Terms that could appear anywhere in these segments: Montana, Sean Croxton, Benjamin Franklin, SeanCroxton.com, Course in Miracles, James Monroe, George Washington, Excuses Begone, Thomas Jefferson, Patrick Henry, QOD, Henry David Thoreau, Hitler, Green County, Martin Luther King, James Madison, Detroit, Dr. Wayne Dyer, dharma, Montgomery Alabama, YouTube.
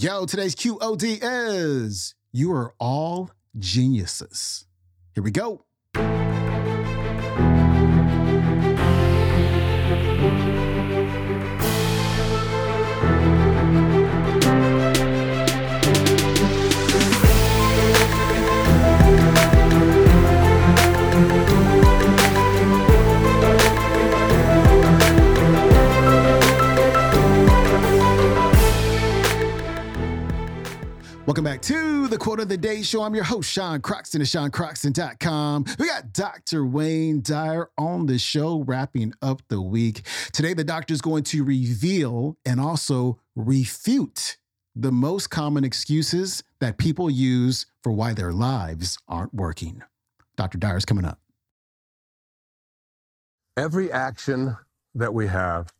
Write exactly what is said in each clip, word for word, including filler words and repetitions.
Yo, today's Q O D is you are all geniuses. Here we go. Welcome back to the Quote of the Day Show. I'm your host, Sean Croxton at Sean Croxton dot com. We got Doctor Wayne Dyer on the show, wrapping up the week. Today, the doctor is going to reveal and also refute the most common excuses that people use for why their lives aren't working. Doctor Dyer's coming up. Every action that we have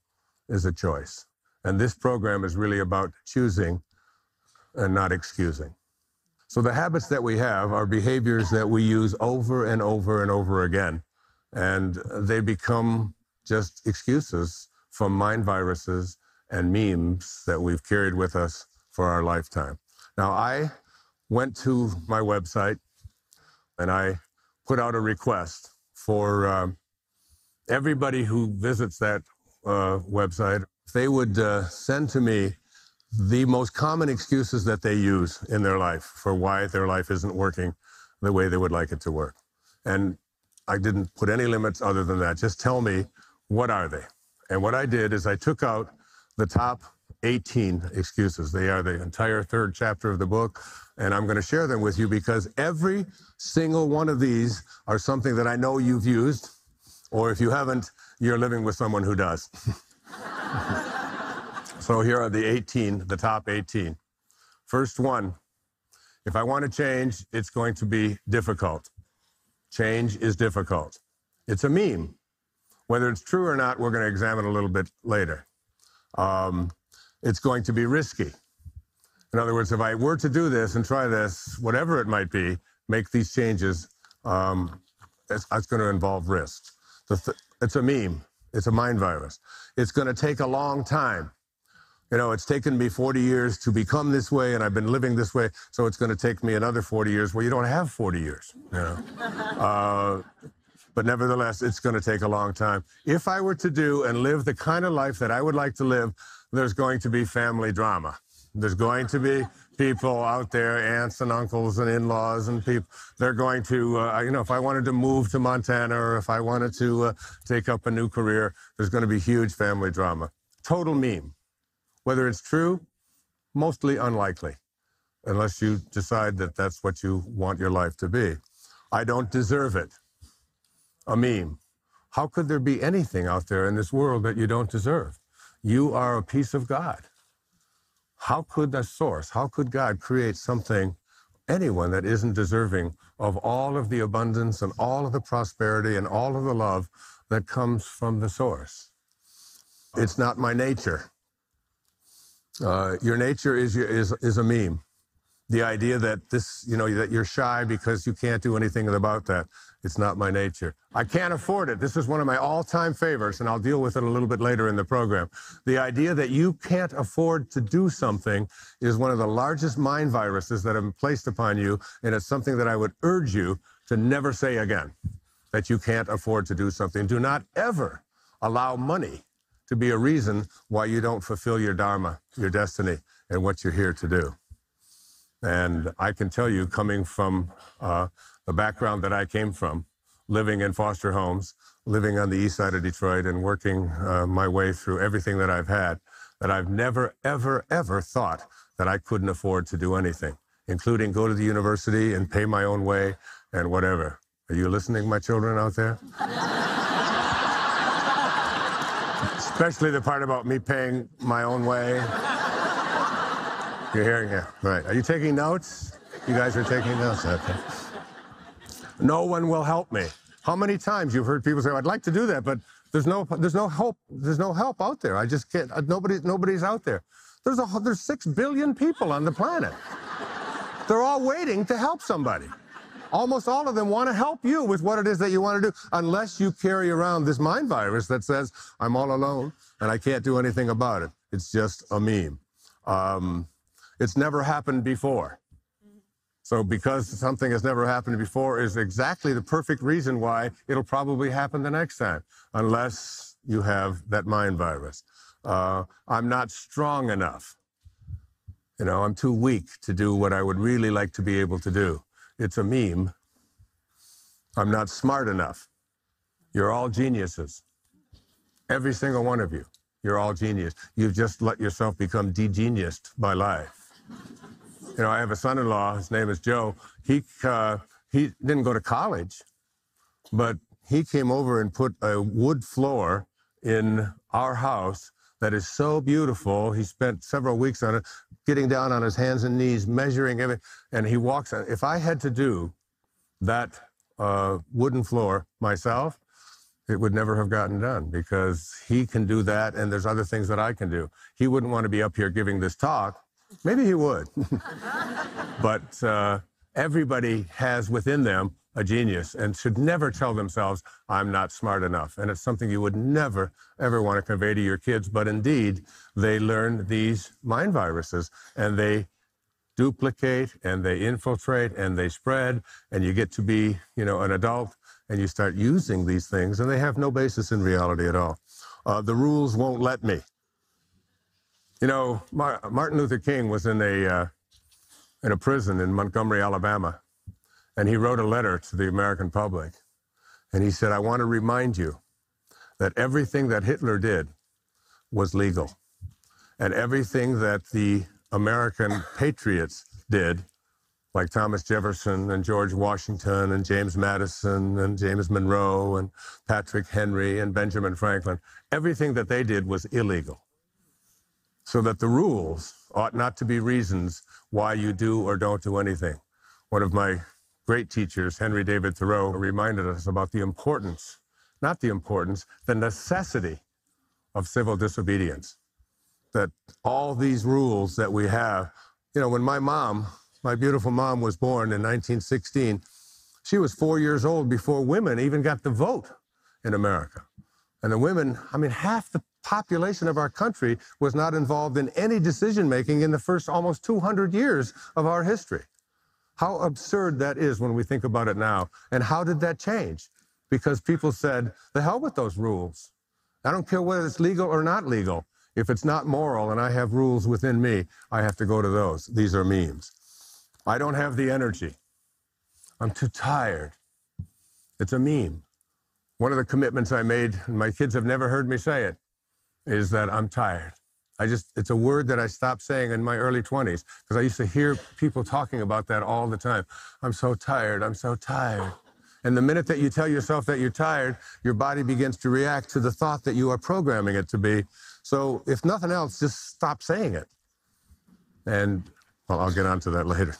is a choice. And this program is really about choosing and not excusing. So the habits that we have are behaviors that we use over and over and over again. And they become just excuses from mind viruses and memes that we've carried with us for our lifetime. Now, I went to my website and I put out a request for uh, everybody who visits that uh, website. They would uh, send to me the most common excuses that they use in their life for why their life isn't working the way they would like it to work. And I didn't put any limits other than that. Just tell me, what are they? And what I did is I took out the top eighteen excuses. They are the entire third chapter of the book. And I'm going to share them with you because every single one of these are something that I know you've used, or if you haven't, you're living with someone who does. So here are the eighteen, the top eighteen. First one, if I want to change, it's going to be difficult. Change is difficult. It's a meme. Whether it's true or not, we're going to examine a little bit later. Um, it's going to be risky. In other words, if I were to do this and try this, whatever it might be, make these changes, um, it's, it's going to involve risk. The th- it's a meme. It's a mind virus. It's going to take a long time. You know, it's taken me forty years to become this way, and I've been living this way, so it's going to take me another forty years. Well, you don't have forty years, you know. uh, but nevertheless, it's going to take a long time. If I were to do and live the kind of life that I would like to live, there's going to be family drama. There's going to be people out there, aunts and uncles and in-laws and people. They're going to, uh, you know, if I wanted to move to Montana or if I wanted to uh, take up a new career, there's going to be huge family drama. Total meme. Whether it's true, mostly unlikely, unless you decide that that's what you want your life to be. I don't deserve it. A meme. How could there be anything out there in this world that you don't deserve? You are a piece of God. How could the source, how could God create something, anyone that isn't deserving of all of the abundance and all of the prosperity and all of the love that comes from the source? It's not my nature. Uh, your nature is, is is a meme. The idea that this, you know, that you're shy because you can't do anything about that. It's not my nature. I can't afford it. This is one of my all-time favorites, and I'll deal with it a little bit later in the program. The idea that you can't afford to do something is one of the largest mind viruses that have been placed upon you, and it's something that I would urge you to never say again, that you can't afford to do something. Do not ever allow money to be a reason why you don't fulfill your dharma, your destiny, and what you're here to do. And I can tell you, coming from uh, the background that I came from, living in foster homes, living on the east side of Detroit, and working uh, my way through everything that I've had, that I've never, ever, ever thought that I couldn't afford to do anything, including go to the university and pay my own way and whatever. Are you listening, my children out there? Especially the part about me paying my own way. You're hearing it, right? Are you taking notes? You guys are taking notes, okay. No one will help me. How many times you've heard people say, "I'd like to do that, but there's no, there's no help, there's no help out there. I just can't. Nobody, nobody's out there." There's a, there's six billion people on the planet. They're all waiting to help somebody. Almost all of them want to help you with what it is that you want to do, unless you carry around this mind virus that says, I'm all alone and I can't do anything about it. It's just a meme. Um, It's never happened before. So because something has never happened before is exactly the perfect reason why it'll probably happen the next time, unless you have that mind virus. Uh, I'm not strong enough. You know, I'm too weak to do what I would really like to be able to do. It's a meme. I'm not smart enough. You're all geniuses. Every single one of you. You're all genius. You've just let yourself become de-geniused by life. You know, I have a son-in-law, his name is Joe. He, uh, he didn't go to college, but he came over and put a wood floor in our house that is so beautiful. He spent several weeks on it, getting down on his hands and knees, measuring everything, and he walks on. If I had to do that uh, wooden floor myself, it would never have gotten done, because he can do that and there's other things that I can do. He wouldn't want to be up here giving this talk. Maybe he would. But uh, everybody has within them a genius and should never tell themselves, I'm not smart enough. And it's something you would never, ever want to convey to your kids. But indeed, they learn these mind viruses and they duplicate and they infiltrate and they spread, and you get to be, you know, an adult, and you start using these things, and they have no basis in reality at all. Uh, the rules won't let me. You know, Mar Martin Luther King was in a, uh, in a prison in Montgomery, Alabama, and he wrote a letter to the American public. And he said, I want to remind you that everything that Hitler did was legal, and everything that the American patriots did, like Thomas Jefferson and George Washington and James Madison and James Monroe and Patrick Henry and Benjamin Franklin, everything that they did was illegal. So that the rules ought not to be reasons why you do or don't do anything. One of my great teachers, Henry David Thoreau, reminded us about the importance, not the importance, the necessity of civil disobedience. That all these rules that we have, you know, when my mom, my beautiful mom, was born in nineteen sixteen. She was four years old before women even got the vote in America. And the women, I mean, half the population of our country was not involved in any decision-making in the first almost two hundred years of our history. How absurd that is when we think about it now. And how did that change? Because people said, the hell with those rules. I don't care whether it's legal or not legal. If it's not moral and I have rules within me, I have to go to those. These are memes. I don't have the energy. I'm too tired. It's a meme. One of the commitments I made, and my kids have never heard me say it, is that I'm tired. I just, it's a word that I stopped saying in my early twenties, because I used to hear people talking about that all the time. I'm so tired, I'm so tired. And the minute that you tell yourself that you're tired, your body begins to react to the thought that you are programming it to be. So if nothing else, just stop saying it. And well, I'll get onto that later.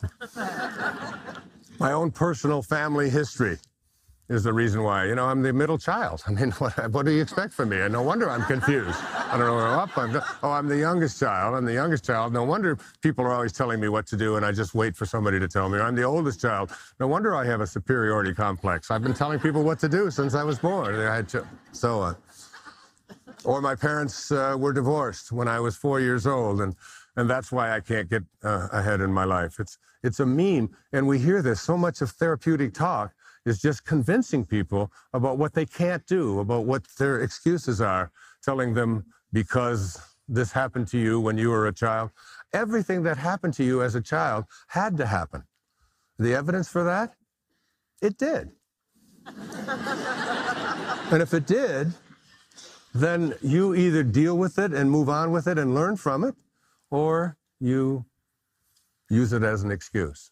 My own personal family history is the reason why. You know, I'm the middle child. I mean, what, what do you expect from me? And no wonder I'm confused. I don't know where I'm up. I'm the, oh, I'm the youngest child. I'm the youngest child. No wonder people are always telling me what to do, and I just wait for somebody to tell me. I'm the oldest child. No wonder I have a superiority complex. I've been telling people what to do since I was born. I had to, so on. Or my parents uh, were divorced when I was four years old, and And that's why I can't get uh, ahead in my life. It's, it's a meme, and we hear this. So much of therapeutic talk is just convincing people about what they can't do, about what their excuses are, telling them because this happened to you when you were a child. Everything that happened to you as a child had to happen. The evidence for that? It did. And if it did, then you either deal with it and move on with it and learn from it, or you use it as an excuse.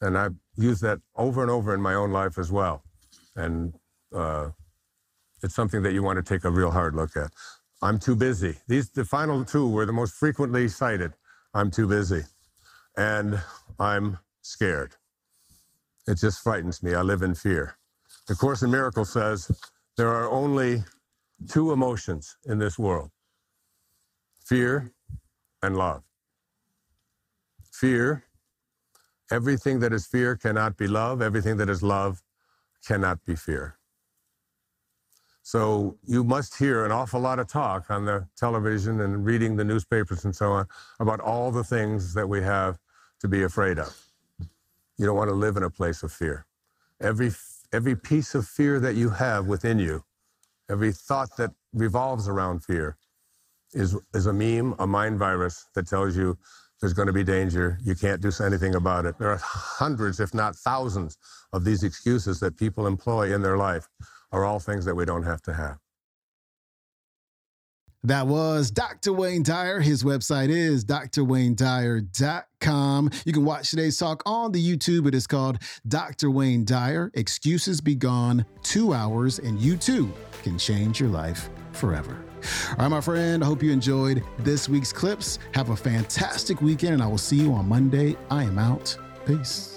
And I've used that over and over in my own life as well. And uh, it's something that you want to take a real hard look at. I'm too busy. These, the final two were the most frequently cited. I'm too busy. And I'm scared. It just frightens me. I live in fear. The Course in Miracles says there are only two emotions in this world: fear and love. Fear, everything that is fear cannot be love. Everything that is love cannot be fear. So you must hear an awful lot of talk on the television and reading the newspapers and so on about all the things that we have to be afraid of. You don't want to live in a place of fear. Every, every piece of fear that you have within you, every thought that revolves around fear is, is a meme, a mind virus that tells you there's going to be danger, you can't do anything about it. There are hundreds, if not thousands, of these excuses that people employ in their life are all things that we don't have to have. That was Doctor Wayne Dyer. His website is dr wayne dyer dot com. You can watch today's talk on the YouTube. It is called Doctor Wayne Dyer, Excuses Begone, two hours, and you too can change your life forever. All right, my friend, I hope you enjoyed this week's clips. Have a fantastic weekend, and I will see you on Monday. I am out. Peace.